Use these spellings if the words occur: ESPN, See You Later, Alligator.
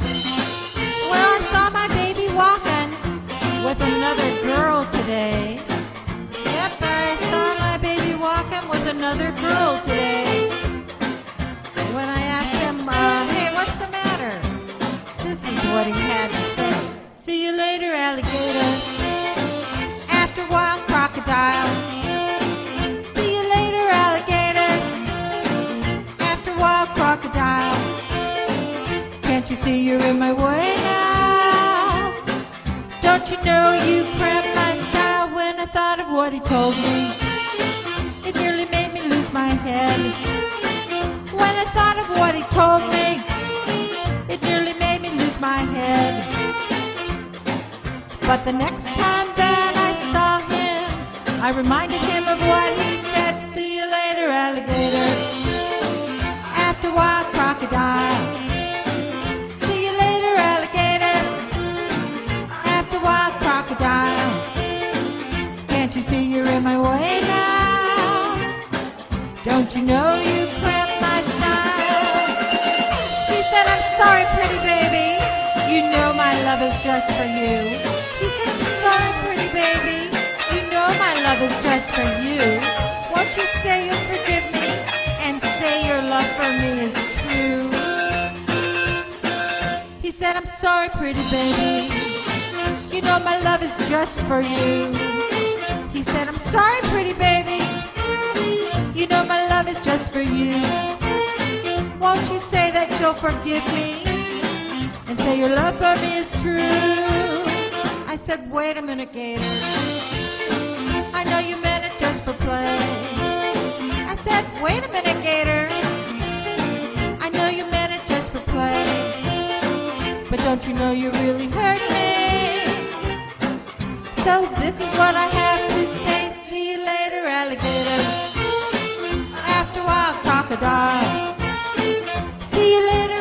Well, I saw my baby walking with another girl today. Yep, I saw my baby walking with another girl today. When I asked him, hey, what's the matter? This is what he had to say. See you later, alligator. After a while, crocodile. See you later, alligator. After a while, crocodile. Can't you see you're in my way now? Don't you know you cramped my style when I thought of what he told me? It nearly made me lose my head. When I thought of what he told me, it nearly made me lose my head. But the next time that I saw him, I reminded him of what he said. See you later, alligator. After a while, crocodile. See you later, alligator. After a while, crocodile. Can't you see you're in my way now? Don't you know you cramped my style? He said, I'm sorry, pretty baby. You know my love is just for you. He said, I'm sorry, pretty baby. You know my love is just for you. Won't you say you'll forgive me and say your love for me is true? He said, I'm sorry, pretty baby. You know my love is just for you. He said, I'm sorry, pretty baby. You know my love is just for you. Won't you say that you'll forgive me? And say your love for me is true. I said, wait a minute, Gator. I know you meant it just for play. I said, wait a minute, Gator. I know you meant it just for play. But don't you know you really hurt me? So this is what I have to say. See you later, alligator. After a while, crocodile. See you later.